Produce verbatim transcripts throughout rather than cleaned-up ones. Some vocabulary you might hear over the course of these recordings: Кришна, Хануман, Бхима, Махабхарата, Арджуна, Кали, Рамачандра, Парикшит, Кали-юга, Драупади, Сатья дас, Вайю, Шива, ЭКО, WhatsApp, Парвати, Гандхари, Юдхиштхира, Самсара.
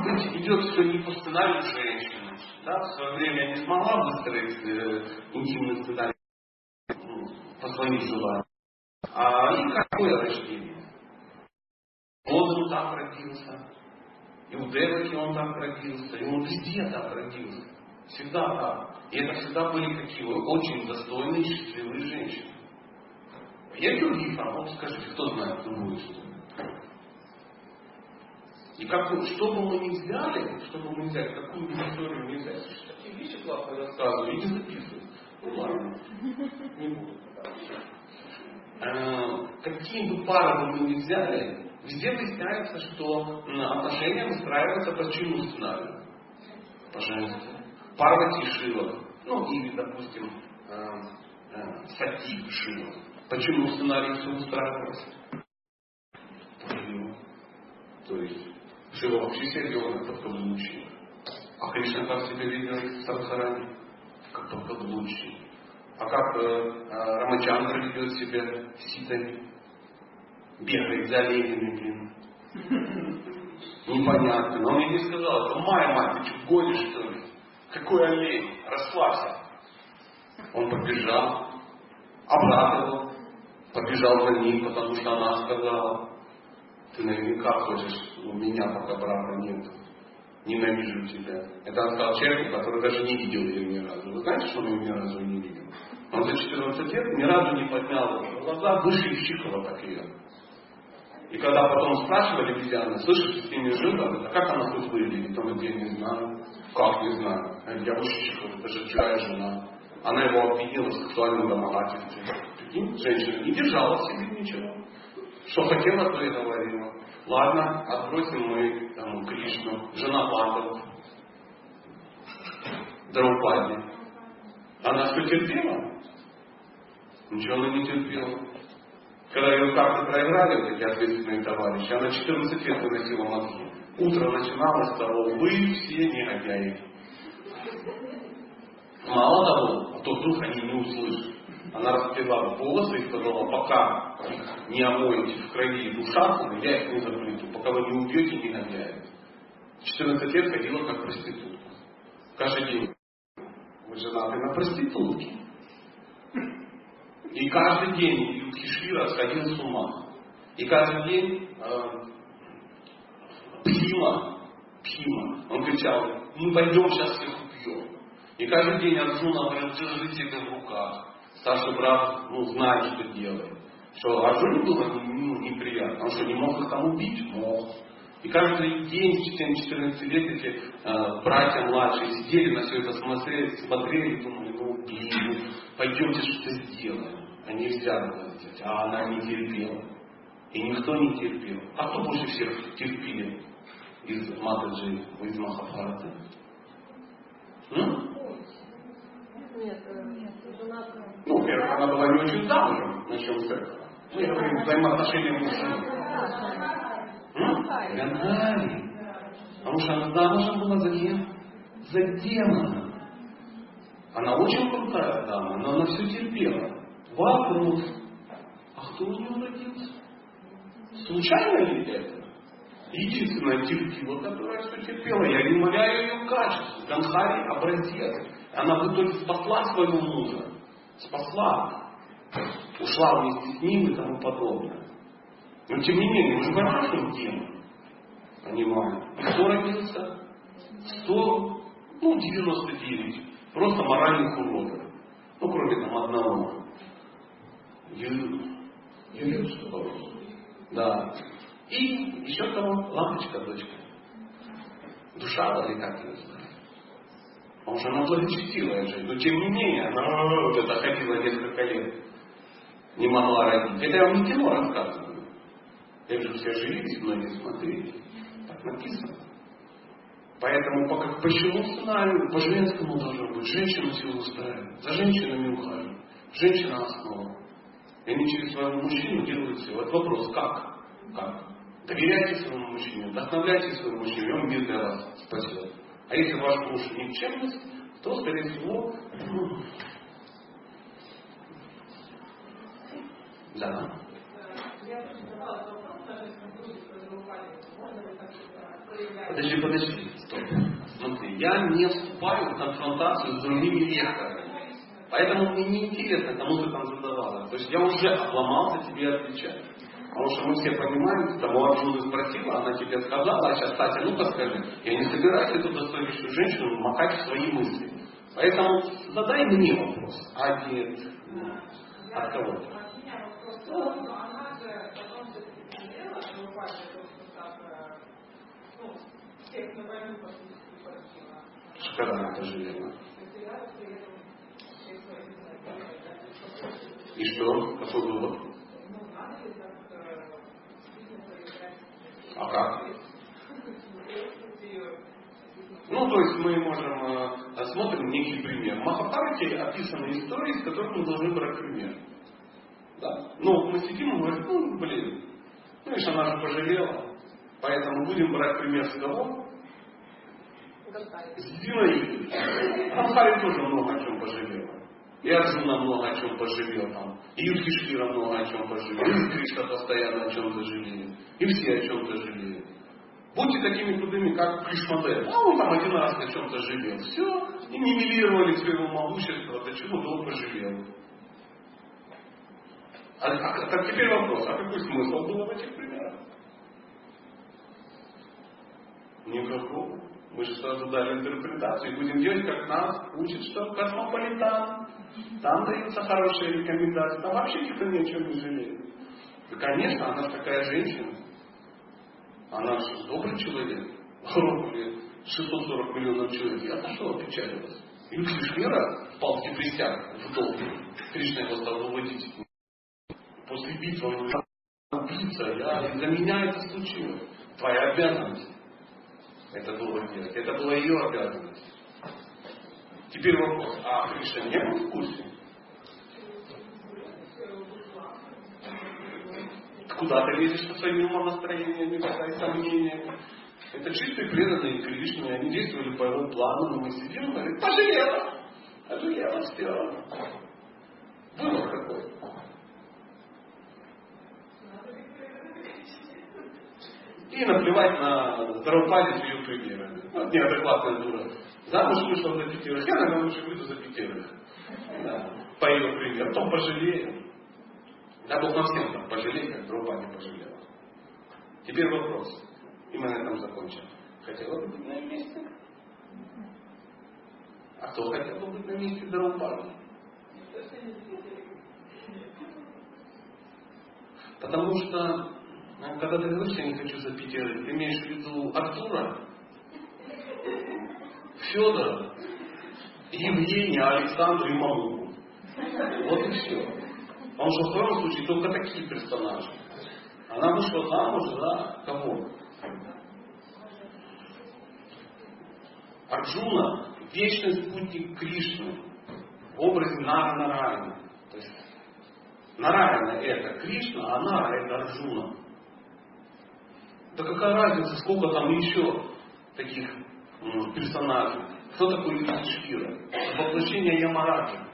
может быть, идет все не по сценарию женщины. Да? В свое время я не смогла выстроить э, интимный сценарий по своим желаниям. А и какое рождение? Он так родился, и в Девахе он так родился, и он везде так родился. Всегда так. И это всегда были такие очень достойные, счастливые женщины. Я другие формы, скажите, кто знает другую историю? И как, что бы мы ни взяли, что бы мы взяли, какую бы историю не взяли, такие вещи классные рассказывают, и не записывают. Ну ладно, не буду. Какие бы пары бы мы ни взяли, везде выясняется, что отношения выстраиваются по чему сценарию? Пожалуйста. Парвати Шива, ну или, допустим, Сати Шива. Почему сценарий все устраивается? То есть Шива вообще серьезно как подлучник. А Кришна как себя видел в Самсаране? Как подлучник. А как э, Рамачандра ведет себя ситами? Бегает за оленями, блин. Непонятно. Но он мне не сказал, это моя мать, ты что, гонишь, что ли? Какой олень? Расслабься. Он побежал, обрадовал, побежал за ним, потому что она сказала, ты наверняка хочешь, у меня пока брата нет, ненавижу тебя. Это он сказал человеку, который даже не видел ее ни разу. Вы знаете, что он ее ни разу не видел? Он за четырнадцать лет ни разу не поднял глаза выше и щикова, как ее. И когда потом спрашивали обезьяны, слышишь, ты с ними жил, а как она тут выглядит? Он говорит, я не знаю. Как не знаю? Я выше щикова, это же чужая жена. Она его обвинила в сексуальном домогательстве. Женщина не держала в себе ничего. Что хотела, то и говорила. Ладно, отбросим мы там, Кришну, жена Пандов, Драупади. Она что терпела? Ничего она не терпела. Когда ее карты проиграли, вот эти ответственные товарищи, она четырнадцать лет выносила мозги. Утро начиналось с того, вы все негодяи. Мало того, а то вдруг они не услышат. Она расплела волосы и сказала, пока не омоете в крови и душах, я их не заплету. Пока вы не убьете, не нагняете. четырнадцать лет ходила как проститутка. Каждый день. Вы женаты на проститутке. И каждый день Юдхиштхира сходил с ума. И каждый день э, Бхима, Бхима, он кричал, мы пойдем сейчас всех убьем. И каждый день Арджуна говорит, держите это в руках. Старший брат, ну, знает, что делает. Что Арджуне было ну, неприятно, он что, не мог их там убить? Мог. И каждый день в четырнадцати-лет эти э, братья младшие сидели, на все это смотрели, смотрели, думали, ну, убили, пойдемте что-то сделаем. А нельзя было сделать. А она не терпела. И никто не терпел. А кто больше всех терпили из Матаджи, из Махабхараты? Нет, нет, жена... Ну, во-первых, она была не очень замужем, начнем с этого. Мы говорим взаимоотношения мужчин. Гандхари. Потому что она замужем была за кем? За демона. Она очень крутая дама, но она все терпела. Вопрос. А кто у нее родился? Случайно ли это? Единственная терпила, которая все терпела. Я не умоляю ее качество. Гандхари образец. Она бы только спасла своего мужа. Спасла. Ушла вместе с ним и тому подобное. Но тем не менее, мы же понимаем, что он демон. Понимаем. Кто родился? Сто, ну, девяносто девять. Просто моральных уродов. Ну, кроме там одного. Юрий. Юрий, что да. И еще того, лампочка, дочка. Душа, или как ее знаю. Потому что она благочестивая же. Но тем не менее, она вот это ходила несколько лет. Не могла родить. Это я вам не кино рассказываю. Я же все жились, но не смотрели. Так написано. Поэтому пока, почему сценарию? По женскому должно быть. Женщину все устраивает. За женщинами ухаживают. Женщина основа. И они через своего мужчину делают все. Вот вопрос, как? Как? Доверяйте своему мужчине, вдохновляйте своего мужчину, и он без для вас спасет. А если ваш муж никчемность, то, скорее всего, да. Я просто задала вопрос, даже если вы будете проявлять Подожди, подожди. Стоп. Смотри, я не вступаю в конфронтацию с другими лекторами. Поэтому мне неинтересно, кому ты там задавала. То есть я уже обломался тебе отвечать. Потому что мы все понимаем, того Арджуна спросила, она тебе сказала, а сейчас Сатья, ну-ка скажи. Я не собираюсь эту достойную женщину макать в свои мысли. Поэтому задай мне вопрос. А нет. От кого? Шикарно, это же верно. И что? Какой вывод? А как? Ну, то есть мы можем э, рассмотрим некий пример. В Махабхарате описаны истории, из которых мы должны брать пример. Да. Но мы сидим и говорим, ну, блин, ну, видишь, она же пожалела. Поэтому будем брать пример с кого? С Зинаиды. Гандхари тоже много о чем пожалела. И Арджуна много о чем пожалел там. И Юдхиштхира много о чем пожалел. И Кришна постоянно о чем-то жалеет. И все о чем-то жалеют. Будьте такими крутыми, как Кришмадев. А он там один раз на чем-то жалел. Все. И нивелировали своего могущества. До чего-то он пожалел. А, а, так теперь вопрос. А какой смысл был в этих примерах? Никакого. Мы же сразу дали интерпретацию. И будем делать, как нас учат, что космополитан. Там даются хорошие рекомендации. Там вообще никто ни о чем не жалеет. Да, конечно, она такая женщина. Она же добрый человек. шестьсот сорок миллионов человек. Я пошел опечаливаться. Юдхиштхира впал в депрессию в долг. Кришна его стал выводить. После битвы он сказал, убийца, я, для меня это случилось. Твоя обязанность. Это было делать. Это была ее обязанность. Теперь вопрос. А Кришна не был в курсе? Куда ты лезешь со своими умонастроениями, и сомнениями? Это чистые преданные Кришны, они действовали по его плану, но мы сидим и говорим, пожалела, пожалела, сделала. Вывод какой? И наплевать на Драупади с ее примерами. Вот неадекватная дура. Замуж вышла за пятерых, я, наверное, лучше выйду за пятерых. Да. По ее примеру. Потом пожалею. Да Бог нам всем там пожалеет, как Драупади пожалела. Теперь вопрос. И мы на этом закончим. Хотела бы быть на месте? А кто хотел бы быть на месте Драупади? Потому что, когда ты говоришь, я не хочу за пятерых, ты имеешь в виду Артура, Федора, Евгения, Александра и Малуху. Вот и все. Потому что в первом случае только такие персонажи. Она вышла замуж за кого? Арджуна, вечный спутник Кришны, в образе Нара-Нараяна. То есть Нараяна это Кришна, а Нара это Арджуна. Да какая разница, сколько там еще таких ну, персонажей? Кто такой Юдхиштхира? Воплощение Ямараджа.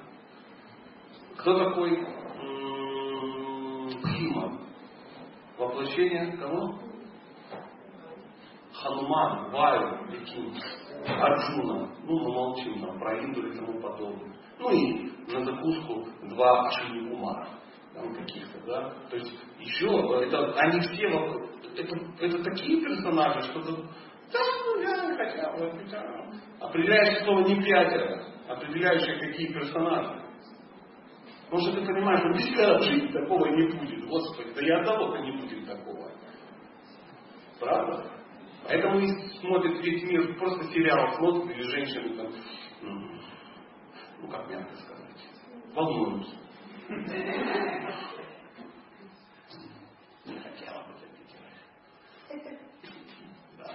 Кто такой Бхима? Воплощение кого? Хануман, Вайю, Викин, Арджуна. Ну, мы молчим там про Инду и тому подобное. Ну и на закуску два Шри Кумара. Там каких-то, да? То есть еще, это, они все, это, это такие персонажи, что ты, да, ну я хотя бы, определяешь слово не пятеро, определяющие какие персонажи. Потому что ты понимаешь, ну нельзя жить, такого не будет, Господи, да и одного-то не будет такого. Правда? Поэтому смотрит весь мир, просто сериал смотрит, и женщины там, ну как мягко сказать, волнуются. Не хотела бы запитывать. Да.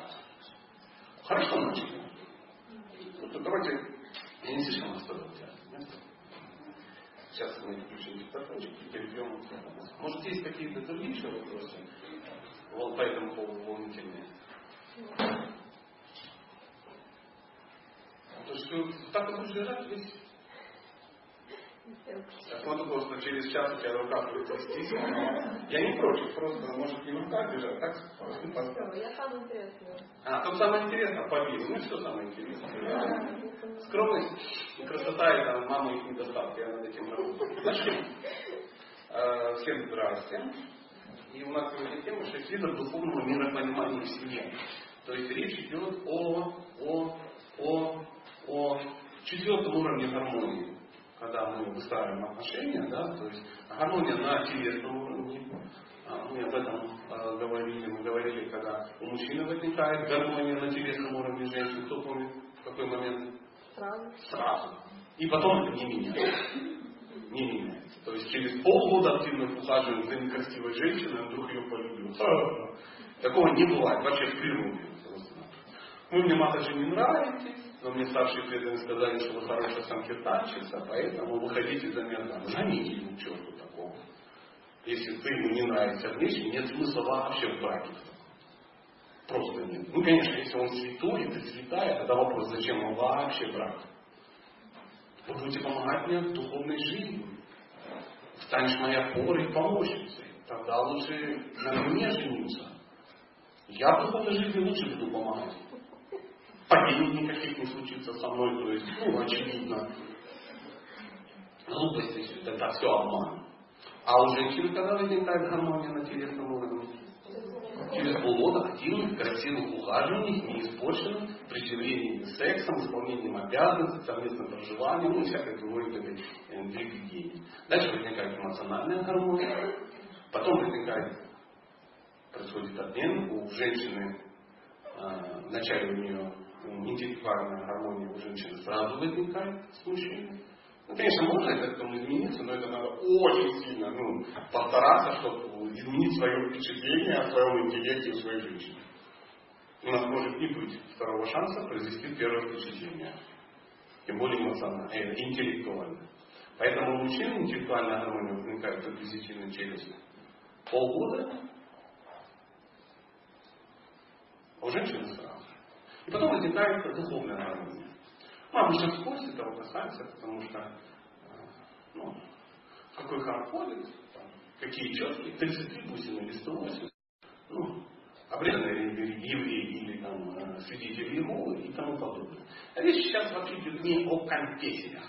Хорошо, начали. Ну, давайте, я не слишком оставил тебя. Сейчас мы включим диктофончик и перейдем. Может, есть какие-то другие еще вопросы? Вот по этому поводу волнительные. То есть, так вот уже раз весь... Так вот просто через час у тебя рука будет отстись. Я не против, просто может не рука бежать, так спокойно. Я самое интересное. А, тут самое интересное, побил. Ну что самое интересное? Скромность и красота — это мама их недостатки. Я над этим работаю. Зачем? Всем здрасте. И у нас сегодня тема шесть видов духовного миропонимания в семье. То есть речь идет о, о, о, о четвертом уровне гармонии. Когда мы выстраиваем отношения, да, то есть гармония на телесном уровне. Мы об этом э, говорили, мы говорили, когда у мужчины возникает гармония на телесном уровне женщины. Кто помнит, в какой момент? Сразу. Сразу. И потом это не меняется. Не меняется. То есть через полгода активно ухаживаем за некрасивой женщиной, вдруг ее полюбил. Такого не бывает, вообще в природе. Вы мне, матаджи, не нравитесь, но мне старшие преданные сказали, что вы хорошая санкиртанщица, поэтому выходите за мирным. Заметьте ему черту такого. Если ты ему не нравишься внешне, нет смысла вообще в браке. Просто нет. Ну, конечно, если он святой, это святая, тогда вопрос, зачем ему вообще брак? Вы будете помогать мне в духовной жизни. Станешь моей опорой и помощницей. Тогда лучше на мне жениться. Я в духовной жизни лучше буду помогать. Падений никаких не случится со мной, то есть, ну, очевидно. Глупость, если это все обман. А у женщин, когда возникает гармония на телесном уровне? Через полгода активных, красивых ухаживаний, неиспорченных, приживлением сексом, исполнением обязанностей, совместным проживанием, ну, всякой другой двигатель. Дальше возникает эмоциональная гармония, потом возникает, происходит обмен у женщины, э, вначале у нее интеллектуальная гармония у женщины сразу возникает с мужчиной. Ну, конечно, можно это потом измениться, но это надо очень сильно ну, постараться, чтобы изменить свое впечатление о своем интеллекте у своей женщины. У нас может не быть второго шанса произвести первое впечатление. Тем более эмоционально, э, интеллектуально. Поэтому у мужчин интеллектуальная гармония возникает приблизительно через полгода. А у женщины сразу. И потом возникает духовная гармония. Ну, обычно вскользь этого касается, потому что, ну, какой храм ходит, там, какие четки, тридцать три бусины или сто восемь, ну, обрезанные евреи или там свидетели Иеговы и тому подобное. А речь сейчас вообще идет не о конфессиях,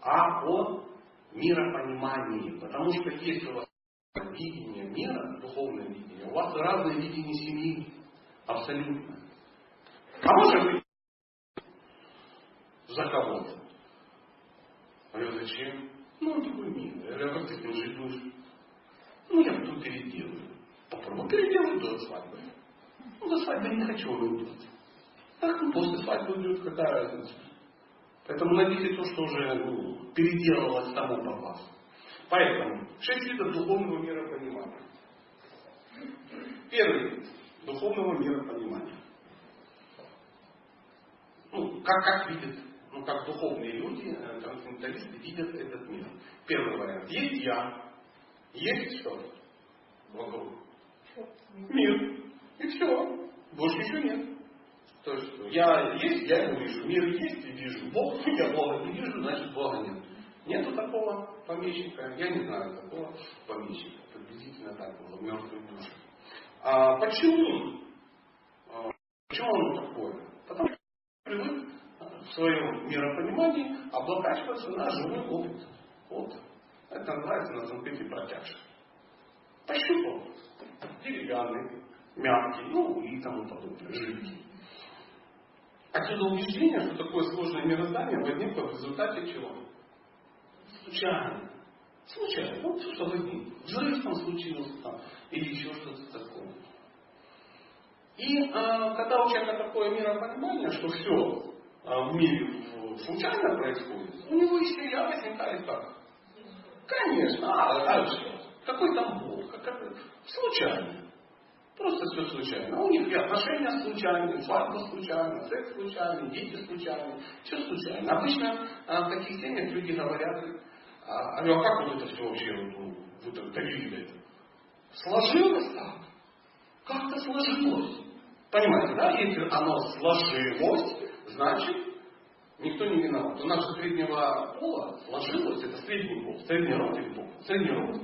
а о миропонимании, потому что если у вас видение мира, духовное видение, у вас разное видение семьи, абсолютно. А может быть, за кого-то. А я зачем? Ну, он такой милый. Я как ты с ним жить будешь? Ну, я тут переделаю. Попробую переделать до свадьбы. Ну, до свадьбы не хочу уйдет. Так, ну, после свадьбы уйдет, какая разница. Поэтому найдите то, что уже ну, переделалось само по вас. Поэтому шесть видов духовного миропонимания. Первый вид духовного миропонимания. Ну, как, как видят, ну, как духовные люди, трансценденталисты видят этот мир. Первый вариант. Есть я. Есть что? Вокруг. Мир. И все. Больше ничего нет. То есть, я есть, я его вижу. Мир есть, и вижу. Бог, я Бога не вижу, значит, Бога нет. Нету такого помещика. Я не знаю такого помещика. Приблизительно так было. Мертвый душ. А почему? Почему оно такое? Потому что привык в своем миропонимании облокачиваться на живой опыт. Вот. Это называется на санскрите протяжка. Пощупал. Деревянный, мягкий, ну и тому подобное, жидкий. Отсюда убеждение, что такое сложное мироздание возникло в результате чего? Случайно. Случайно. Вот что возникло. Взрыв там случился там, или еще что-то такое. И а, когда у человека такое миропонимание, что все а, в мире случайно происходит, у него и семья возникает так. Конечно, а, а что? Какой там Бог? Какой? Случайно. Просто все случайно. У них и отношения случайные, свадьба случайная, секс случайный, дети случайные, все случайно. Обычно а, в таких семьях люди говорят, а, а как вот это все вообще довели? Сложилось так. Как-то сложилось. Понимаете, да? Если оно сложилось, значит, Никто не виноват. У нашего среднего пола сложилось, это средний пол, средний род или пол, средний род.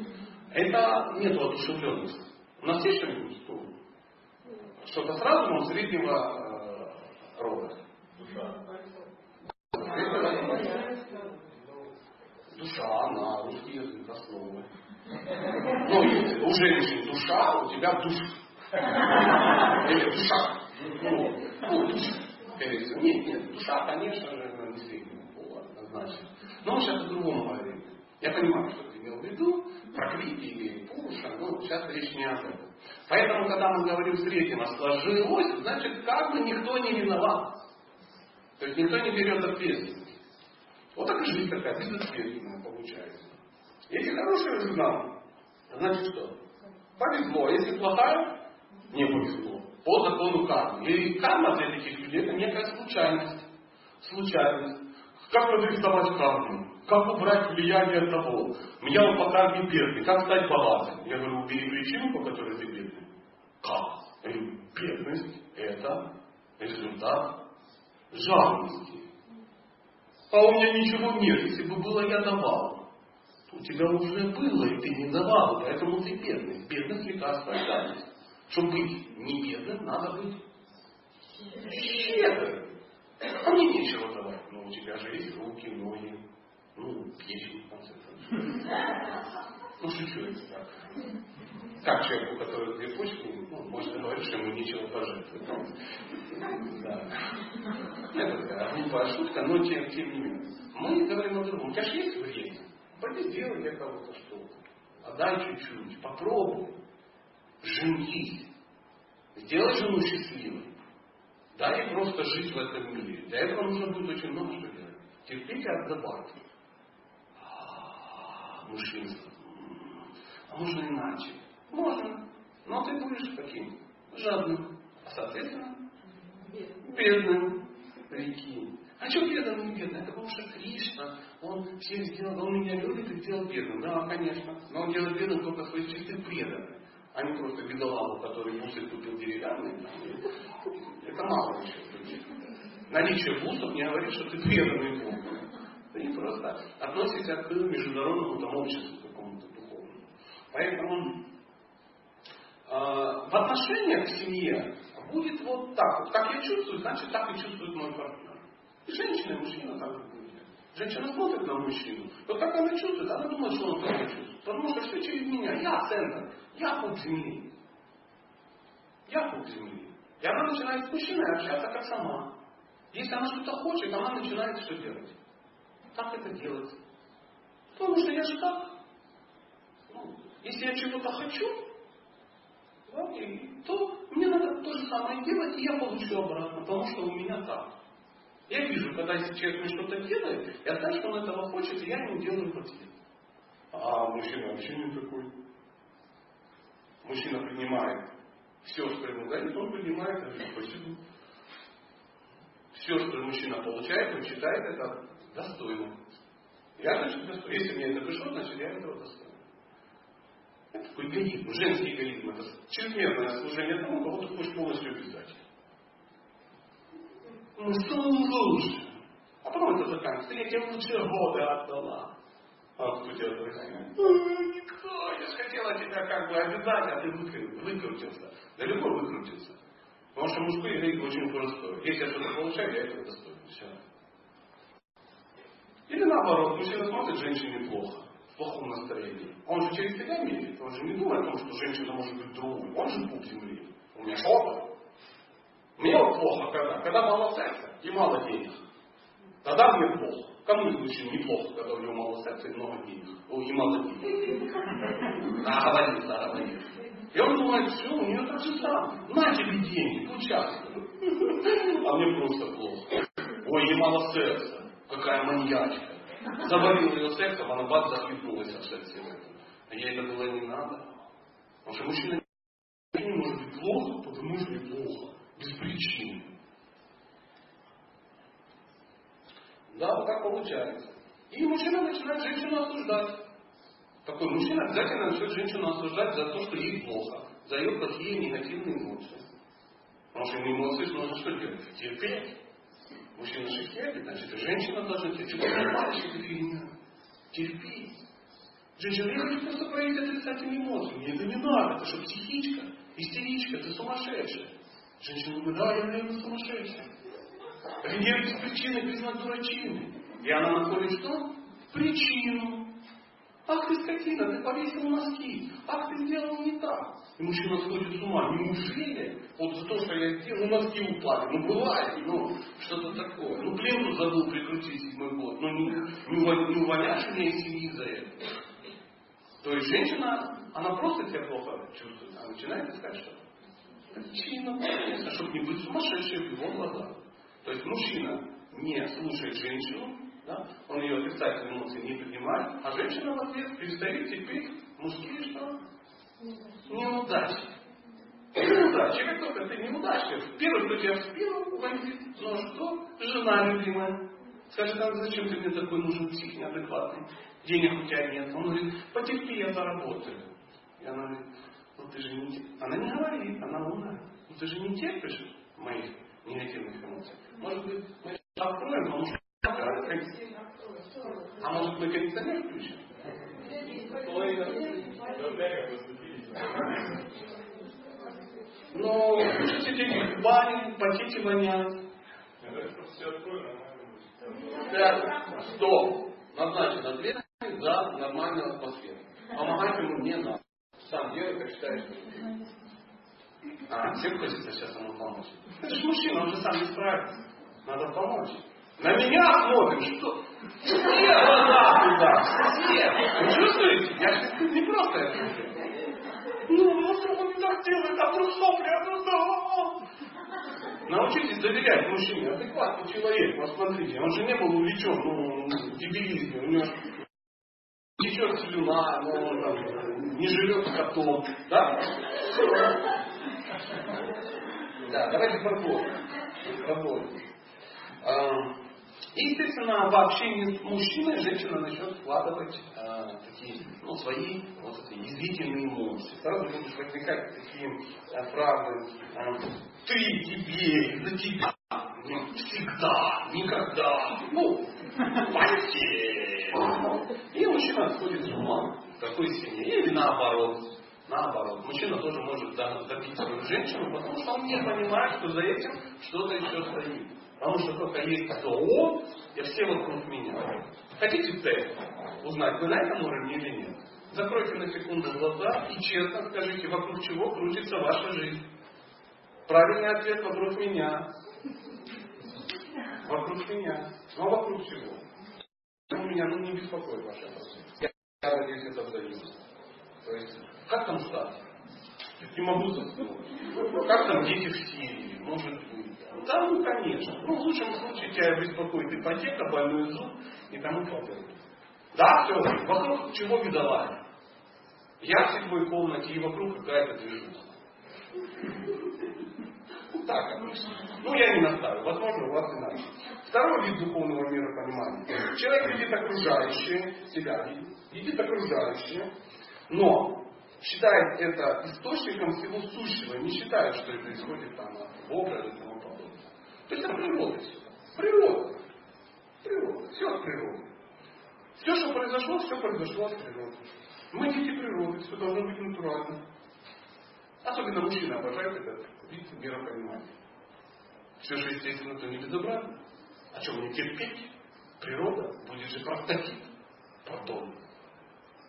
Это нету одушевленности. У нас есть что-нибудь? Что-то с разумом среднего э, рода. Душа. Душа, она, русский язык, основы. Ну, если у женщины душа, у тебя душ. Или душа. Ну, душа. Нет, нет, душа, конечно же, она не среднего пола, однозначно. Но он сейчас по-другому говорит. Я понимаю, что ты имел в виду, прокрити или пуша, но сейчас речь не о этом. Поэтому, когда мы говорим среднего сложилось, значит, как бы никто не виноват. То есть никто не берет ответственность. Вот так и жизнь такая безответственная получается. Если хорошая жена, значит что? Повезло. Если плохая, не повезло. По закону кармы. И карма для таких людей это некая случайность. Случайность. Как подрисовать карму? Как убрать влияние того? Меня он по карме бедный. Как стать богатым? Я говорю, убери причину, по которой ты бедный. Как? Я говорю, бедность это результат жалости. А у меня ничего нет. Если бы было, я давал. У тебя уже было, и ты не давал. Поэтому ты бедный. Бедность лекарства и жалость. Чтобы быть не бедным, надо быть щедрым. А мне нечего давать. Но у тебя же есть руки, ноги, ну, печень, в конце концов. Ну, шучу это так. Как человек, у которого две почки, ну, можно говорить, что ему нечего пожертвовать. Да. Это такая глупая шутка, но тем, тем не менее. Мы говорим о другом. У тебя же есть время. Пойди сделай для кого-то что-то. Отдай чуть-чуть, попробуй. Женись. Сделай жену счастливой. Дай ей просто жить в этом мире. Для этого нужно будет очень много что делать. Терпите от добавки. Мужчинство. А можно иначе? Можно. Но ты будешь каким? Жадным. А соответственно? Бедным. Прикинь. А что бедным не бедным? Это потому что Кришна, он всех сделал, он меня любит и сделал бедным. Да, конечно. Но он делает бедным только своих чистых преданных. А не просто бедолагу, который бусы купил деревянный. Это мало еще. Наличие бусов не говорит, что ты преданный Бог. Ты просто относишься к международному там, обществу какому-то духовному. Поэтому э, в отношениях к семье будет вот так. Вот как я чувствую, значит так и чувствует мой партнер. И женщина, и мужчина так же будет. Женщина смотрит на мужчину. Вот как она чувствует, она думает, что он так чувствует. Потому что все через меня. Я центр. Я пуп земли. Я пуп земли. И она начинает с мужчиной общаться как сама. Если она что-то хочет, она начинает что делать? Как это делать? Потому что я же так. Ну, если я чего-то хочу, да, и, то мне надо то же самое делать, и я получу обратно, потому что у меня так. Я вижу, когда если человек мне что-то делает, я знаю, что он этого хочет, и я ему делаю в ответ. А мужчина вообще не такой. Мужчина принимает все, что ему говорит, он принимает, говорит, спасибо. Все, что мужчина получает, он считает это достойным. Я, значит, достойным. Если мне это пришло, значит, я этого достоин. Это такой эгоизм, женский эгоизм. Это чрезмерное служение тому, кого ты хочешь полностью обязать. Ну, что лучше? А потом это заканчивается. Я тебе лучше годы отдала. А кто тебя обрекает? Ну, никто. Я же хотела тебя как бы обязать, а ты выкрутился. Да легко выкрутился. Потому что мужской язык очень простой. Если я что-то получаю, я этого достоин. Все. Или наоборот, мужчина смотрит женщине плохо. В плохом настроении. Он же через себя мерит. Он же не думает о том, что женщина может быть другой. Он же пуп земли. У меня что-то. Мне вот плохо когда? Когда мало секса и мало денег. Тогда мне плохо. Кому из мужчин неплохо, когда у него мало секса и много денег? О, и мало денег. А, говорит, да, говорит. И он думает, все, у нее так же сам. На тебе деньги, участвуй. А мне просто плохо. Ой, и мало секса. Какая маньячка. Завалил ее сексом, она бац захлебнулась от секса. А ей это было не надо. Потому что мужчина не может быть плохо, потому что неплохо. Без причин. Да, вот так получается. И мужчина начинает женщину осуждать. Такой мужчина обязательно начнет женщину осуждать за то, что ей плохо. За ее плохие негативные эмоции. Потому что ему эмоции нужно что делать? Терпеть. мужчина шахерит, значит, и женщина должна терпеть. Мальчик, ты терпи. Женщина не просто проявит отрицательные эмоции. Мне это не надо, ты что, психичка, истеричка, ты сумасшедшая. Женщина говорит, да, я являюсь сумасшедшей. Регирует с причиной признак дурачины. И она находит что? Причину. Ах ты скотина, ты повесил мозги. Ах ты сделал не так. И мужчина сходит с ума. Неужели? Вот за то, что я сделал, мозги упали. Ну бывает, ну что-то такое. Ну пленку забыл прикрутить седьмой год. Ну не, не, не увольняешь меня из семьи за это. То есть женщина, она просто себя плохо чувствует. Она начинает искать что-то. Причина, конечно, чтобы не быть сумасшедшей в его глазах. То есть мужчина не слушает женщину, да? Он ее отрицательные эмоции не поднимает, а женщина в ответ перестает терпеть мужские что? Неудачи. Неудачи. Как только ты неудачник, первый, кто тебя в спину вонзит, ну что? Жена любимая. Скажет, а зачем ты мне такой нужен псих неадекватный? Денег у тебя нет. Он говорит, потерпи, я заработаю. И она говорит, ну ты же не терпишь. Она не говорит, она умная. Ну ты же не терпишь моих негативных эмоций. Может быть, мы откроем, потому что а может мы кондиционер включим? Но слушайте, эти бани, пакеты вонят. Да, стоп. Назначить ответственность за нормальную атмосферу. Помогать ему не надо. Сам делай, как считаешь. А, всем хочется сейчас ему помочь. Это же мужчина, он же сам не справится. Надо помочь. На меня смотрим, что? Все глаза туда, все. Вы чувствуете? Я же не просто это говорю. Ну, он не так делает, а трусов, я трусов. Научитесь доверять мужчине. Адекватный человек, посмотрите. Он же не был увлечен, ну, дебилизмом. У него течет слюна, но он там не живет с котом. Да? Да, давайте попробуем. Попробуем. Естественно, в общении с мужчиной женщина начнет вкладывать э, такие, ну, свои вот, язвительные эмоции. Сразу будут возникать такие э, фразы э, «ты, тебе, за тебя, всегда, никогда, ну, потерь». И мужчина сходит с ума в такой семье. Или наоборот. Наоборот. Мужчина тоже может добить свою женщину, потому что он не понимает, что за этим что-то еще стоит. Потому что только есть кто он, и все вокруг меня. Хотите тест узнать, вы на этом уровне или нет? Закройте на секунду глаза и честно скажите, вокруг чего крутится ваша жизнь. Правильный ответ вокруг меня. Вокруг меня. Но вокруг чего? Ну, меня ну, не беспокоит ваша жизнь. Я надеюсь, это взаимно. То есть, как там стать? Не могу заснуть. Как там дети в Сирии? Может быть. Да, ну конечно. Ну, в лучшем случае тебя беспокоит ипотека, больной зуб и тому подобное. Да, все, вокруг чего бедовая? Я в седьмой комнате и вокруг какая-то движуха. Ну так, конечно. Ну я не наставлю, возможно, у вас иначе. Второй вид духовного мира понимания. Человек видит окружающее, себя видит окружающее, но считает это источником всего сущего, не считает, что это исходит там от Бога или того подобного. То есть это природа все. Природа. Природа. Все от природы. Все, что произошло, все произошло от природы. Мы дети природы, все должно быть натурально. Особенно мужчины обожают этот вид миропонимания. Все же, естественно, то не безобразно. О чем мне терпеть? Природа будет же простотит. Потом.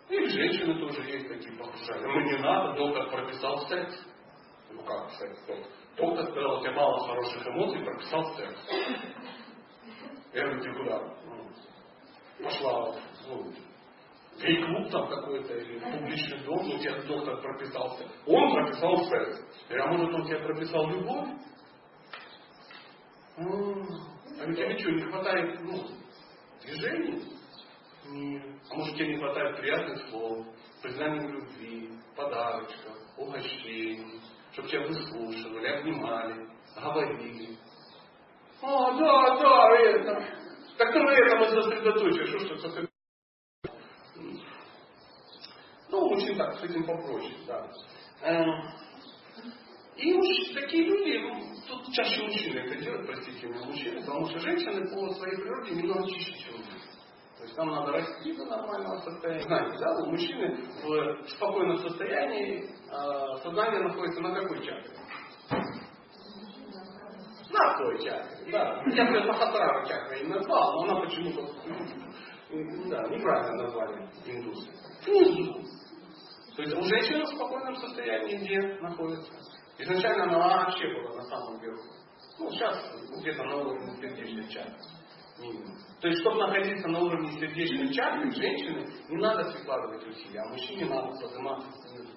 И женщины тоже есть такие похожие. Ну не надо, доктор прописал секс. Ну как секс? Доктор сказал, у тебя мало хороших эмоций, прописал секс. Я говорю, ты куда? Пошла ну, гей-клуб там какой-то, или публичный дом, у тебя доктор прописал секс. Он прописал секс. Я говорю, а может он тебе прописал любовь? А у тебя ничего не хватает ну, движений? А может тебе не хватает приятных слов, признания любви, подарочков, угощений, чтобы тебя выслушивали, обнимали, говорили. А, да, да, это. Так ты на этом сосредоточишь, что сосредоточишь. Ну, очень так, с этим попроще, да. И уж такие люди, тут чаще мужчины это делают, простите меня, мужчины, потому что женщины по своей природе немного чище, чем мы. То есть нам надо расти до нормального состояния. Знаете, да, у мужчины в спокойном состоянии сознание находится на какой чакре? На той чакре, да. Я говорю, Махабхарата чакра не назвал, но она почему-то, да, неправильно назвали индусы. Внизу. То есть у женщины в спокойном состоянии где находится? Изначально она вообще была на самом верху. Ну, сейчас где-то на уровне сердечных чакр. То есть, чтобы находиться на уровне сердечных чакр, женщины не надо прикладывать усилия, а мужчине надо подниматься снизу.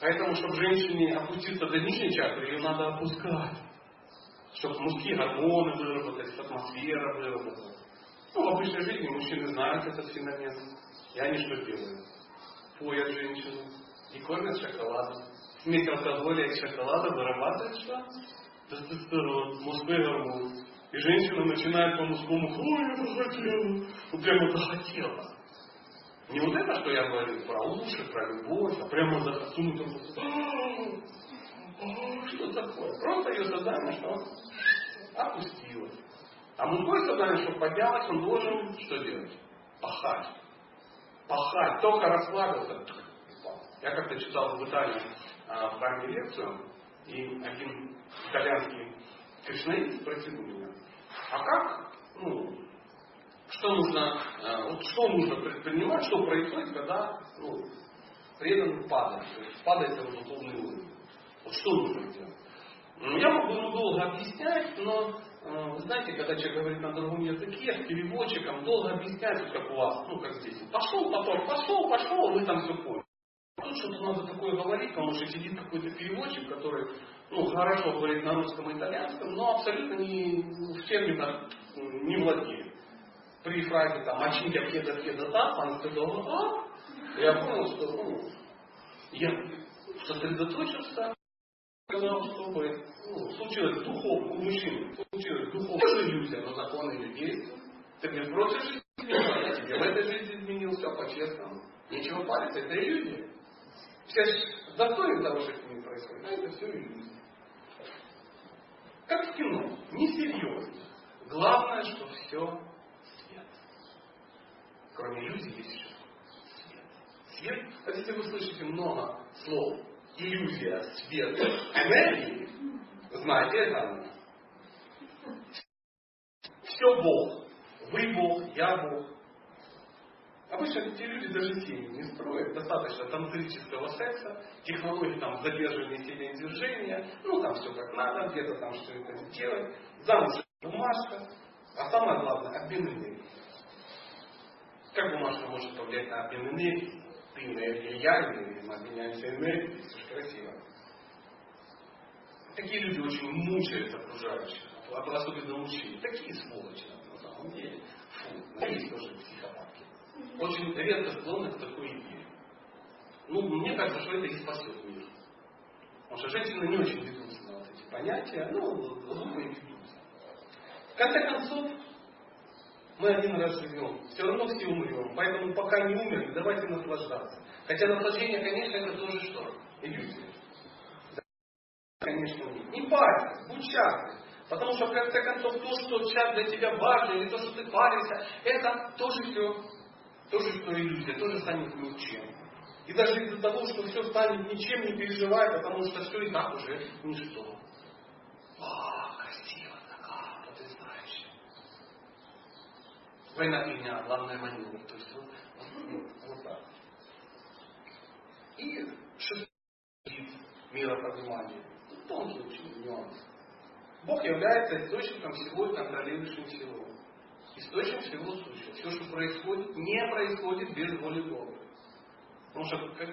Поэтому, чтобы женщине опуститься до нижней чакры, ее надо опускать. Чтобы мужские гормоны выработались, атмосфера выработалась. Ну, в обычной жизни мужчины знают этот феномен. И они что делают? Поят женщину и кормят шоколадом. Смесь алкоголя и шоколада вырабатывает что? Тестостерон, мужской гормон. И женщина начинает по мужскому: ой, я захотела. Ну, прямо захотела. Не вот это, что я говорил про уши, про любовь, а прямо засунуто. Что такое? Просто ее сознание, что опустилось. А мужское сознание, чтобы поднялось, он должен что делать? Пахать. Пахать. Только расслабился. Я как-то читал в Италии в парке лекцию, и один итальянский кришнаит спросил у меня: а как, ну, что нужно, вот что нужно предпринимать, что происходит, когда, ну, преданный падает, то есть падает на духовный уровень. Вот что нужно делать? Ну, я могу ему долго объяснять, но, вы знаете, когда человек говорит на другом языке, с переводчиком, долго объяснять, вот как у вас, ну, как здесь, пошел поток, пошел, пошел, вы там все поняли. Тут что-то надо такое говорить, потому что сидит какой-то переводчик, который, ну, хорошо говорит на русском и итальянском, но абсолютно не, в терминах не владеет. При фразе там «Мачинька кеда кеда та», она сказала «а», я понял, что, ну, я сосредоточился, сказал, чтобы, ну, случилось духовное у мужчины, случилось духовное. Ты же иллюзия, но закон или действие. Ты мне в прошлой жизни изменился, я тебе в этой жизни изменился, по-честному. Нечего париться, это иллюзия. Все же достоин того, что с ними происходит, а это все иллюзия. Как в кино, несерьезно. Главное, что все свет. Кроме иллюзий есть еще свет. Свет, а если вы слышите много слов иллюзия, свет, энергии, знаете это? Все Бог. Вы Бог, я Бог. Обычно эти люди даже семьи не строят. Достаточно тантрического секса, технологии там задерживания телодвижения, ну там все как надо, где-то там что это делать, замуж бумажка, а самое главное обмен энергии. Как бумажка может повлиять на обмен энергии? Ты энергия, я энергия, мы обменяемся энергией, все же красиво. Такие люди очень мучают окружающих, особенно мужчин. Такие сволочи на самом деле. Фу, надеюсь, тоже психопатки. Очень редко склонны к такой идее. Ну, мне кажется, что это и спасет мир. Потому что женщины не очень ведутся на вот эти понятия, ну, глубокие ведутся. В конце концов, мы один раз живем, все равно все умрем. Поэтому пока не умерли, давайте наслаждаться. Хотя наслаждение, конечно, это тоже что? Иллюзия. Да, конечно, нет. Не парься, будь счастлив. Потому что в конце концов то, что сейчас для тебя важно, или то, что ты паришься, это тоже все. Тоже что иллюзия, тоже станет ничем. И даже из-за того, что все станет ничем, не переживай, потому что все и так уже ничто. А, красиво, такая потрясающая. Война меня главная манера. То есть вот, вот, вот так. И шестой вид миропонимания. В том случае нюанс. Бог является источником всего и контролирующим всего. Источник всего сущего. Все, что происходит, не происходит без воли Бога. Потому что как,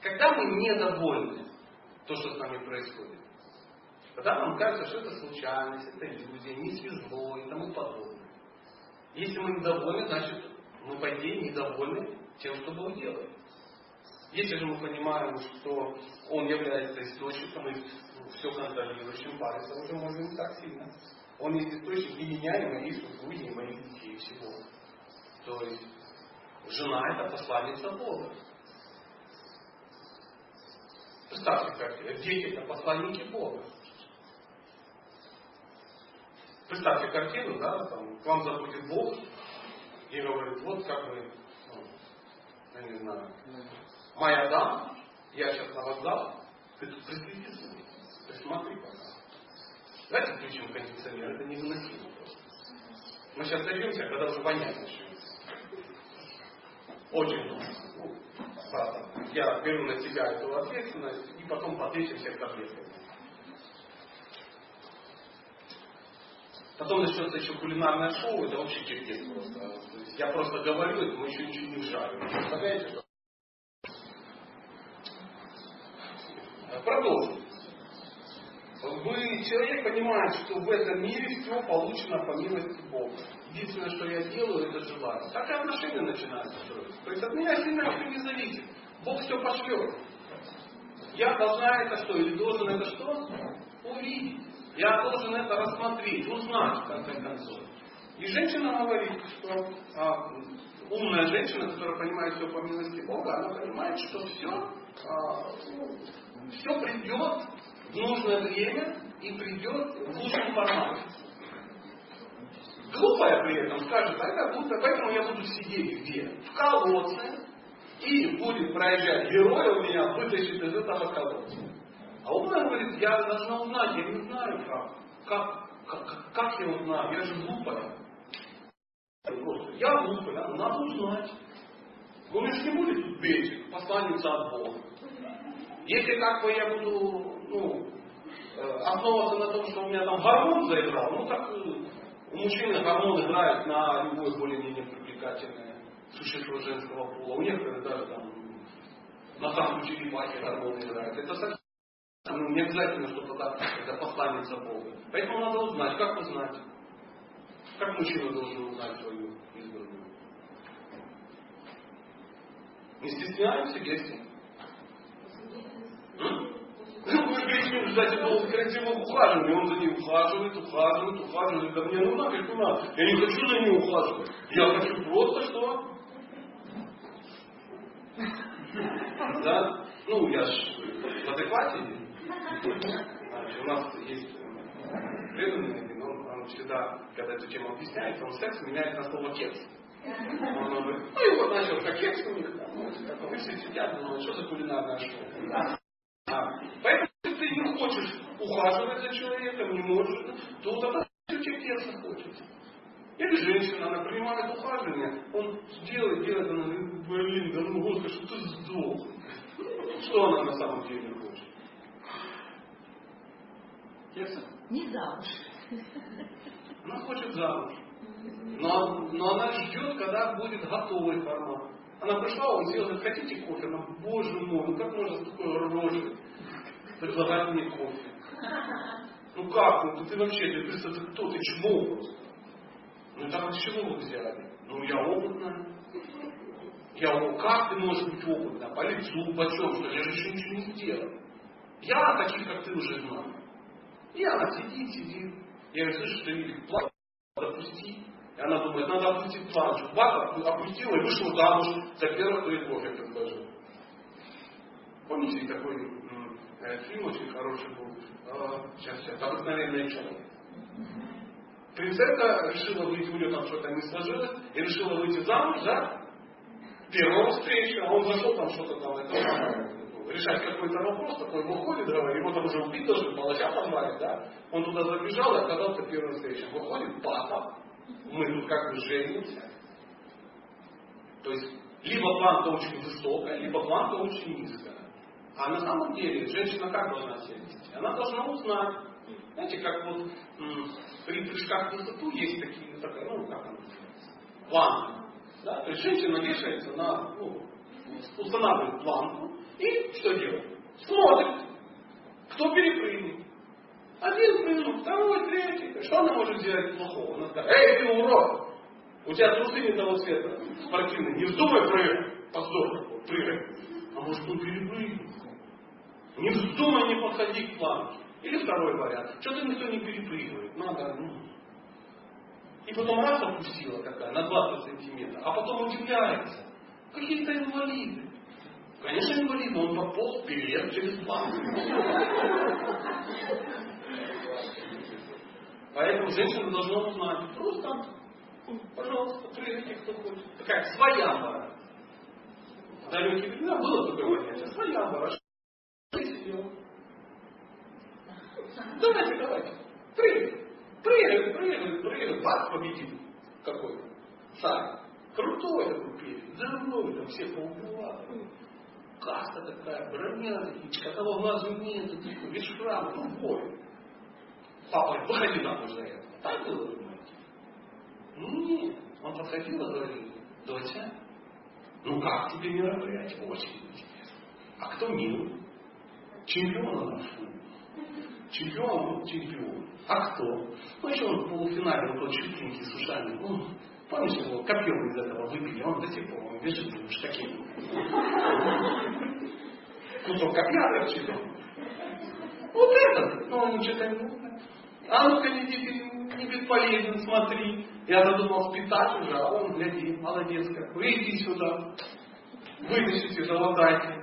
когда мы недовольны то, что с нами происходит, тогда нам кажется, что это случайность, это иллюзия, не свезло и тому подобное. Если мы недовольны, значит мы, по идее, недовольны тем, что Бог делает. Если же мы понимаем, что Он является источником и все контролирующим, париться уже можно не так сильно. Он есть источник и меня, и моей супруги, и моих детей, всего. То есть, жена – это посланница Бога. Представьте, как дети-то посланники Бога. Представьте картину, да, там, к вам заходит Бог и говорит, вот как вы, ну, я не знаю, Майя дам, я сейчас на вас дам, ты тут присмотри, присмотри пока. Давайте включим кондиционер, это невыносимо просто. Мы сейчас садимся, когда уже вонять начнется. Очень ну, просто. Я беру на себя эту ответственность и потом подвечу всех таблетками. Потом начнется еще кулинарное шоу, это вообще кирпец просто. То есть я просто говорю, это мы еще ничего не ушарим. Представляете, что? Продолжим. Вы, человек понимает, что в этом мире все получено по милости Бога. Единственное, что я делаю, это желаю. Так и отношения начинаются строить. То есть от меня сильно ничего не зависит. Бог все пошлет. Я должна это что? Или должен это что? Увидеть. Я должен это рассмотреть, узнать в конце концов. И женщина говорит, что а, умная женщина, которая понимает все по милости Бога, она понимает, что все, а, все придет в нужное время и придет в лучшем формате. Глупая при этом скажет, а это глупая, поэтому я буду сидеть где? В колодце, и будет проезжать герой у меня, вытащит из этого колодца. А умная говорит, я должна узнать, я не знаю как. Как, как, как я узнаю? Я же глупая. Я глупая, надо узнать. Он же не будет тут бежать, посланница от Бога. Если как бы я буду ну, основываться на том, что у меня там гормон заиграл, ну так у мужчины гормон играет на любое более-менее привлекательное существо женского пола. У некоторых даже там на самом черепахе гормон играет. Это совсем ну, не обязательно, чтобы так, это посланница Бога. Поэтому надо узнать, как узнать. Как мужчина должен узнать свою избранную. Не стесняемся, если. Ну, вы говорите, ждать этого красивого ухаживания. Он за ней ухаживает, ухаживает, ухаживает. Да мне ну нафиг не надо. Я не хочу за ней ухаживать. Я хочу просто что? Да? Ну, я ж в адеквате. У нас есть преданный, но он всегда, когда эту тему объясняет, он секс меняет на слово кекс. Он говорит, ну и вот начал как кекс у них, там, и все сидят, ну что за кулинарное шоу. А, поэтому, если ты не хочешь ухаживать за человеком, не можешь, то тогда кекс хочется. Или женщина, она принимает ухаживание, он делает, делает, она говорит, блин, да ну господи, что ты сдох. Что она на самом деле хочет? Ясно? Не замуж. Она хочет замуж. Но, но она ждет, когда будет готовый формат. Она пришла, он сел, говорит, хотите кофе? Она, боже мой, ну как можно с такой рожей предлагать мне кофе? Ну как? Ну ты вообще, ты представь, ты кто? Ты чмо просто. Ну так от чего вы взяли? Ну я опытная. Я говорю, как ты можешь быть опытна? По лицу, по чем, что я же еще ничего не сделал. Я таких, как ты, уже знаю. И она сидит, сидит. Я говорю, слышишь, ты видишь, плачь, допусти. И она думает, надо опустить плачь. Баба опустила и вышла замуж за первых твоих кофе предложил. Помните, такой э, фильм очень хороший был? Э, сейчас, сейчас, обыкновенное чудо. Принцесса решила выйти, у нее там что-то не сложилось, и решила выйти замуж, да? Первого встреча, а он зашел там что-то там, это, решать какой-то вопрос, такой выходит, его там уже убить должен, палача позвали, да? Он туда забежал и оказался первым встречей. Выходит, папа, мы тут как бы женимся. То есть, либо планка очень высокая, либо планка очень низкая. А на самом деле, женщина как должна себя вести? Она должна узнать. Знаете, как вот при прыжках в высоту есть такие, такая, ну, как она называется, планка. Да? То есть женщина вешается на, ну, устанавливает планку и что делает? Смотрит, кто перепрыгнет. Один прыгнул, второй, третий. Что она может сделать плохого? Она скажет, эй, ты урод! У тебя трусы не того цвета спортивные. Не вздумай прыгать, позор, прыгай. А может он перепрыгнет? Не вздумай, не подходи к планке. Или второй вариант. Что-то никто не перепрыгивает. Надо, ну. И потом раз опустила такая на двадцать сантиметров, а потом удивляется. Какие-то инвалиды. Конечно, инвалид, но он пополз билет через банк. Поэтому женщина должна узнать. Просто, пожалуйста, прыгайте, кто хочет. Такая своя пара. В далекие времена было такое понятие. Своя пара. Давайте, давайте. Прыгай. Прыгай, прыгай, прыгай. Вас победил. Какой? Царь. Крутой такой перец. Здоровый, там все поубивали. Каста такая, броня такие, которого глазу нет, без шрама, ну бой. Папа, выходи нам уже за это. Так было, понимаете? Ну нет. Он подходил и говорил: доча, ну как тебе мероприятие? Очень интересно. А кто мил? Чемпиона нашел. Чемпион, чемпион. А кто? Ну еще он в полуфинале, вот тот чутенький с ушами. Ну, помнишь, его копьем из этого выбили, он до сих пор, он бежит, уж таким. Кусок копья рычит. Вот этот, ну он ничего не нужно. А ну-ка, не бесполезен, смотри. Я задумал спитать уже, а он, гляди, молодец как. Иди сюда, вытащите, залатайте.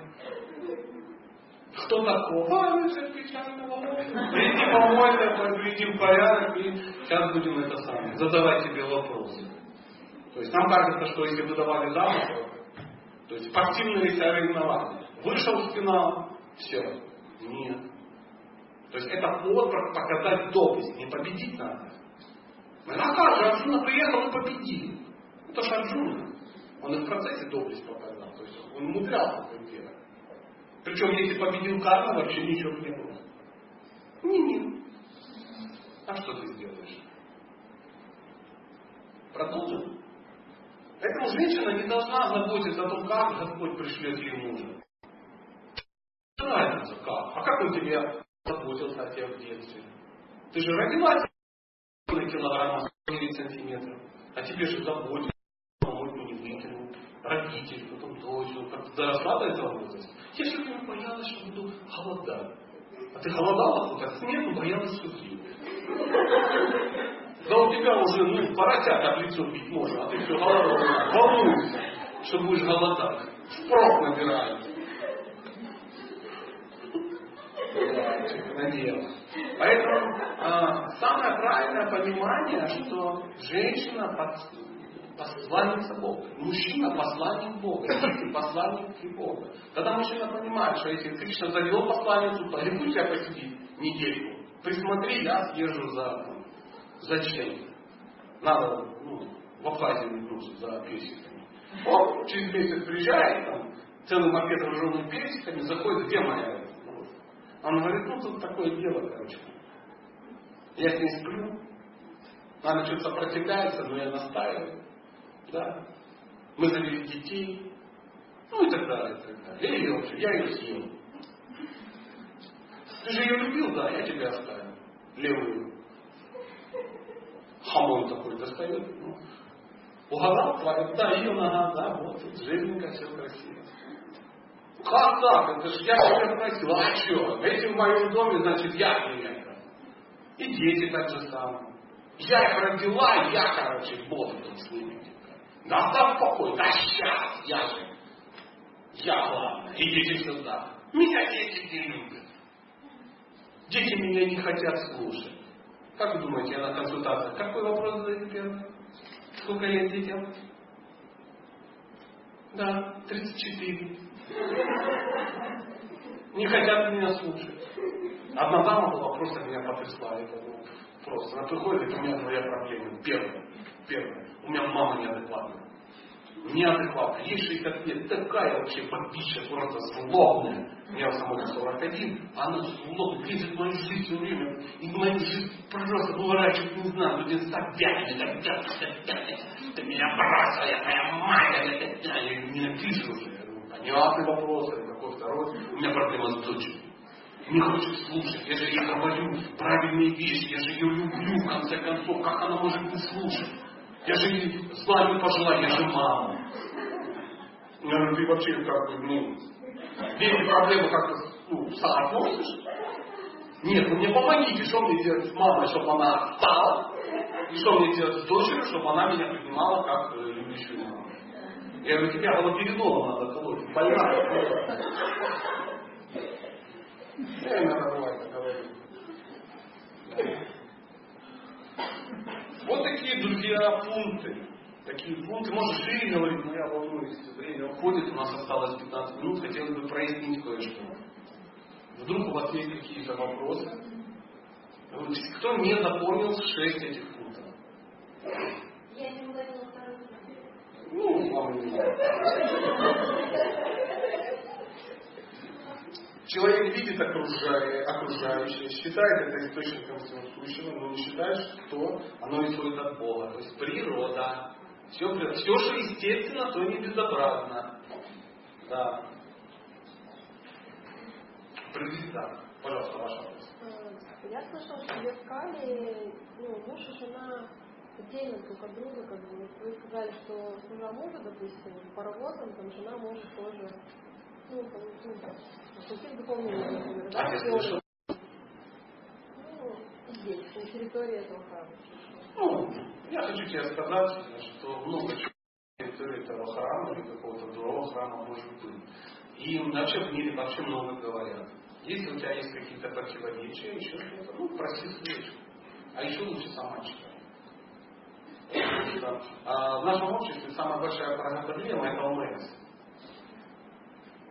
Кто таков? А, мы сейчас печально волосы. Приди помойно, подведим порядок и сейчас будем это самое. Задавать себе вопросы. То есть нам кажется, что если вы давали замысел, то есть спортивные соревнования, вышел в финал, все. Нет. То есть это повод показать доблесть, не победить надо. Мы накажем, Арджуна приехал и победил. Это же Арджуна. Он и в процессе доблесть показал. То есть он умудрялся это делать. Причем, если победил Карна, вообще ничего не было. Не-не. А что ты сделаешь? Продолжим? Поэтому женщина не должна заботиться о том, как Господь пришлет ей мужа. Не нравится как. А как он тебя заботился о тебе в детстве? Ты же родилась на килограмма девять сантиметров. А тебе же заботиться. Родитель, потом дочь, как-то доросла до этого возраста. Я все время боялась, что буду голодать. А ты голодала хоть от снега, боялась сухи. Да у тебя уже, ну, поросят об лицо бить можно, а ты все голодала. Волнуйся, что будешь голодать. Спрос набирает. Надеялась. Поэтому а, самое правильное понимание, что женщина под... посланница Бога. Мужчина посланник Бога. Если посланник Бога. Тогда мужчина понимает, что если Кришна завел посланницу, то не будь я посидеть недельку. Присмотри, я съезжу за... Зачем? Надо, ну, в Абхазию не грузить за персиками. Он через месяц приезжает, там, целый макет вооруженный персиками, заходит, где моя? Он говорит, ну, тут такое дело, короче. Я с ней сплю. Она что-то сопротивляется, но я настаиваю. Да? Мы завели детей, ну и так далее, и так далее. Я ее вообще, я ее съел. Ты же ее любил, да, я тебя оставил. Левую. Хамон такой достает. Ну. Угадал, хватит, да, ее нога, да, вот, жирненько, все красиво. Как так? Это же я тебя просил. А что? Если в моем доме, значит я меня. И дети так же самое. Я их родила, я, короче, бодрый тут с ними. Да там покой, да сейчас, я же. Я главное, и дети сюда. Меня дети не любят. Дети меня не хотят слушать. Как вы думаете, я на консультациях? Какой вопрос задаю первый? Сколько лет детям? Да, тридцать четыре. Не хотят меня слушать. Одна дама была, просто меня потрясла. Просто она приходит, и у меня твоя проблема. Первая. Первое. У меня мама неадекватная. Неадекватная. Ей шестьдесят лет. Такая вообще бабища, просто злобная. У меня в самой сорок один. А она злобная. Лезет в мою жизнь все время. И в мою жизнь просто выворачивает, не знаю. Будет так пятый, так пятый, так пятый. Ты меня бросила, я твоя мать. Я ее ненавижу уже. Понятный вопрос. Какой второй? У меня проблема с дочерью. Не хочет слушать. Я же ей говорю правильные вещи. Я же ее люблю, в конце концов. Как она может не слушать? Я же ей с вами пожелаю. Я же мама. Я говорю, ты вообще как бы, ну, дети проблемы как-то, ну, соотносишь? Нет, вы мне помогите, что мне делать с мамой, чтобы она отстала. И что мне делать с дочерью, чтобы она меня принимала как любящую маму. Я говорю, тебя галоперидолом надо колоть, больная. Я нормально говорю. Вот такие, друзья, пункты. Такие пункты. Может, Шири говорит, но я волнуюсь. Время уходит, у нас осталось пятнадцать минут. Хотелось бы прояснить кое-что. Вдруг у вас есть какие-то вопросы? Кто не запомнил шесть этих пунктов? Я не уловила второй пункт. Ну, вам не надо. Человек видит окружающее, считает это источником всего сущего, но он считает, что оно исходит от Бога. То есть природа. Все, все что естественно, то не безобразно. Да. Предвидно. Пожалуйста, ваш вопрос. Я слышала, что в Кали, ну, муж и жена отдельно друг от друга, как бы. Вы сказали, что жена мужа, допустим, паровозом, там жена может тоже. Ну, ну, какие дополнения, например, да? Все, ну, здесь, на территории этого храма. Ну, я хочу тебе сказать, что много чего на территории этого храма или какого-то другого храма может быть. И вообще в мире вообще много говорят. Если у тебя есть какие-то противоречия, еще что-то, ну, проси встречу. А еще лучше сама читать. А в нашем обществе самая большая проблема – это ОМС.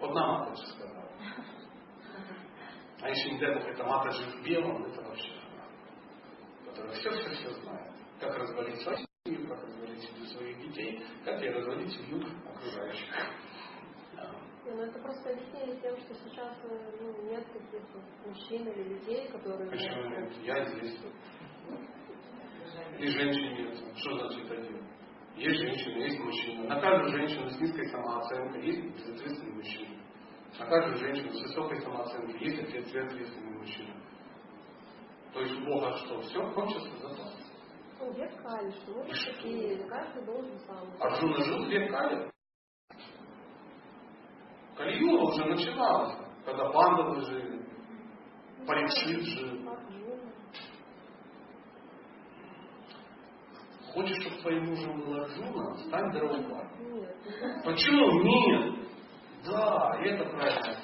Одна маточка сказала. А еще не дай бог, это маточка в белом, это вообще она, которая все-все-все знает. Как развалить свою семью, как развалить семью своих детей, как и развалить семью окружающих. Да. Ну, это просто объяснили тем, что сейчас ну, нет каких-то мужчин или людей, которые... Почему нет? Я здесь. И женщин нет. Что значит один? Есть женщина, есть мужчина. На каждую женщину с низкой самооценкой есть ответственный мужчина. На каждую женщину с высокой самооценкой есть ответственный мужчина. То есть у Бога что? Все кончится за вас. Ну, век Кали, что вы такие, каждый должен сам. Арджуна жил век Кали. Кали-юга уже начиналась, когда пандавы жили, парикшит жил. Хочешь, чтобы твоим мужем был Арджуна, стань Драупади. Почему нет? Да, это правильно.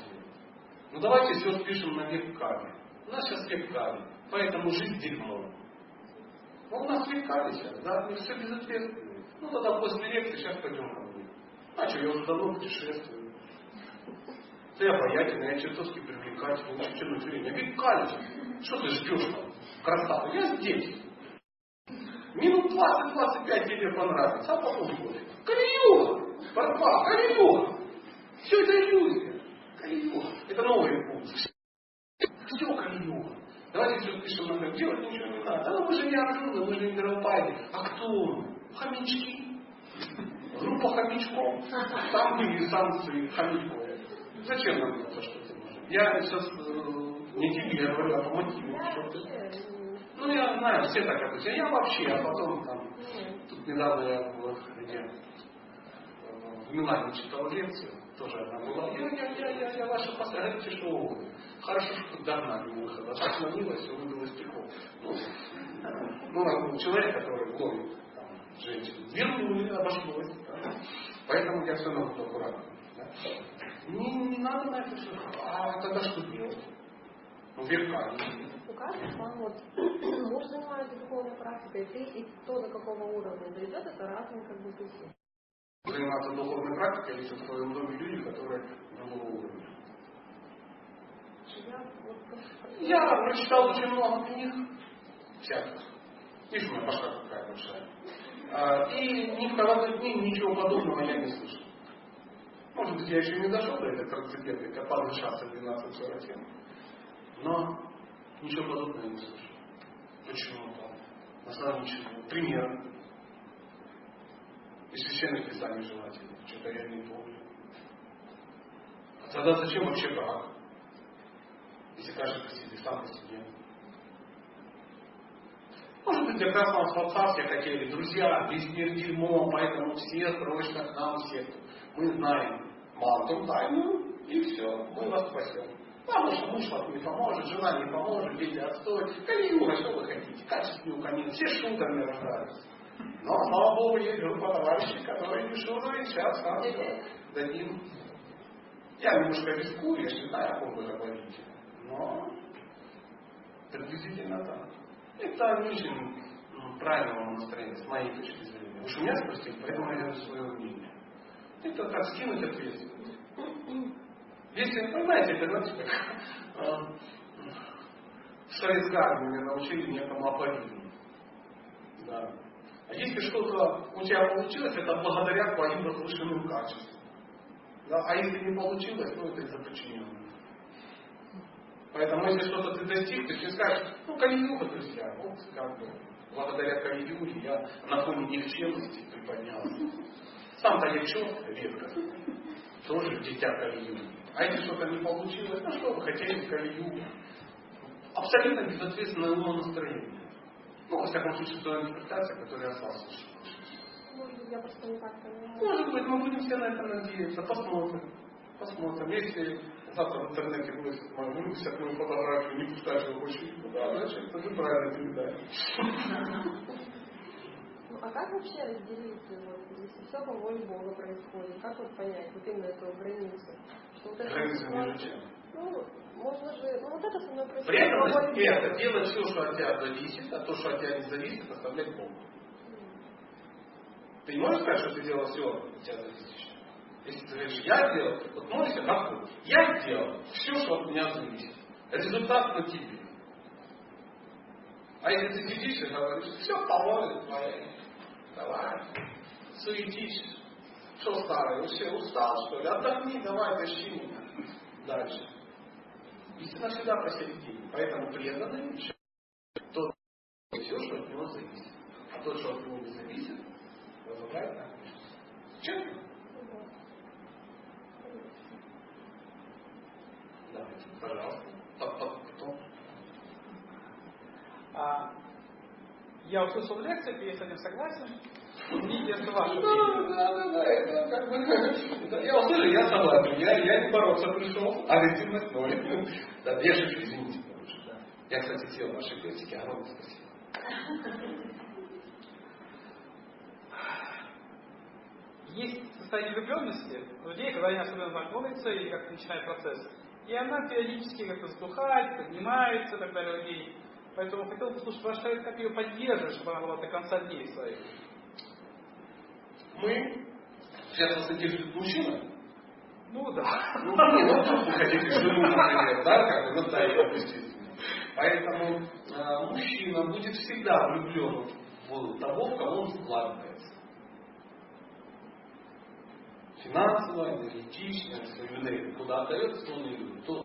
Ну давайте все спишем на век Кали. У нас сейчас век Кали, поэтому жизнь дерьмо. Ну у нас век Кали сейчас, да, мы все безответственно. Ну тогда после лекции сейчас пойдем на мне. А что, я уже давно путешествую. Ты обаятельный, я чертовски привлекательный, я чертовски привлекательный. Век Кали, что ты ждешь там? Красавца, я здесь. Минут двадцать-двадцать пять тебе понравится, а потом будет. Кали-юга! Борьба! Кали-юга! Все это иллюзия. Кали-юга. Это новая эпоха. Все Кали-юга. Давайте все пишем на как. Делать ничего не надо. А ну мы же не Арджуна, мы же не Драупади. А кто он? Хомячки. Группа хомячков. Там были санкции хомяковые. Зачем нам это что-то нужно? Я сейчас э, не тебе, я говорю, а по мотиву. Что-то. Ну, я знаю, все так обычно. Я вообще, а потом там... Mm-hmm. Тут недавно я была, где, в Милане читал лекцию, тоже одна была. Я, я, я, я, я ваша пострадала, что угодно. Хорошо, что догнали выхода. А так налилось, он был из пиков. Ну, ну, человек, который ловит женщину, вернули, обошлось. Да? Поэтому я все равно буду аккуратно. Да? Не, не надо на это все. А тогда что делать? Ну, век Кали. У каждого вот, муж занимается духовной практикой, ты и кто до какого уровня дойдет, это разные как бы пути. Заниматься духовной практикой, если в твоем доме люди, которые другого уровня. Я, вот, я прочитал очень много книг, всяких. Видишь, у меня башка какая большая. И ни в какой книге ничего подобного я не слышал. Может быть, я еще не дошел до этой трансцендентной капалы шасса двенадцать сорок семь. Но ничего подобного не слышал. Почему-то. На самом деле, пример. И священных писаний желательно. Что-то я не помню. А тогда зачем вообще брак? Если каждый по себе, сам по себе. Может быть, как раз вам в WhatsApp хотели. Друзья, весь мир дерьмо, поэтому все срочно к нам, все. Мы знаем манту, тайну, и все. Мы вас спасем. Потому что муж вам не поможет, жена не поможет, дети отстой. Кали-юга, что вы хотите? Качественный камин, все шутками рождаются. Но, слава Богу, есть группа товарищей, которые решила, и сейчас нам все дадим. Я немножко рискую, я считаю, о ком вы говорите. Но приблизительно так. Это не очень правильного настроения, с моей точки зрения. Уж у меня спросили, поэтому я даю свое мнение. Это так, скинуть ответственность. Если, понимаете, это значит, как в советской армии меня научили некому апогизму. Да. А если что-то у тебя получилось, это благодаря твоим разрушенным качествам. Да? А если не получилось, ну это из-за причиненного. Поэтому, если что-то ты достиг, ты скажешь, ну, Кали-юга, друзья, вот как бы, благодаря Кали-юге я на фоне никчемности приподнялся. Сам-то я чёрт, редко, тоже дитя Кали-юги. А если что-то не получилось, ну что вы хотели Кали-юга? Абсолютно безответственное умонастроение. Ну, во всяком случае, той интерпретация, которую я сам слышал. Может быть, я просто не так понимаю. Может быть, мы будем все на это надеяться. Посмотрим. Посмотрим. Если завтра в интернете вынесут мою вынесут мою фотографию, не пускай же очень туда, значит, это же правильно передать. Ну, а как вообще разделить, если все по воле Бога происходит? Как вот понять вот именно эту границу? Границу между чем? Ну, можно же, ну вот это со мной происходит. При этом это делать все, что от тебя зависит, а то, что от тебя не зависит, оставлять Богу. Ты не можешь сказать, что ты делал все, от тебя зависит. Если ты говоришь, я делал, вот можешь нахуй. Я делал все, что от меня зависит. Результат на тебе. А если ты сидишь и говоришь, все поможет, твоя. Давай. Суетишь. Что старый, вообще устал, что ли? Отдохни, давай, тащи меня. Дальше. Истина всегда посередине. Поэтому преданный тот, кто все, что от него зависит. А тот, что от него не зависит, возлагает на Кришну. Честно? Давайте, пожалуйста. Кто? А, я услышал лекцию, и я с этим согласен. Я согласен. Да, да, да, да, это как бы... Я услышал, я согласен. Я не бороться пришел, а резервность ноль. Да, я же, извините, больше. Я, кстати, сел в вашей классике, а вам спасибо. Есть состояние влюбленности людей, когда они особенно знакомятся и как-то начинает процесс. И она периодически как-то сдухает, поднимается и так далее у ней. Поэтому хотел бы послушать ваш совет, как ее поддерживать, чтобы она была до конца дней своей. Мы? Сейчас вас интересует мужчина? Ну да. Ну нет, ну вы хотите жену, например, да, как бы Наталья, естественно. Поэтому э, мужчина будет всегда влюблен в того, в кого он вкладывается. Финансово, энергетично, куда отдается, он и любит.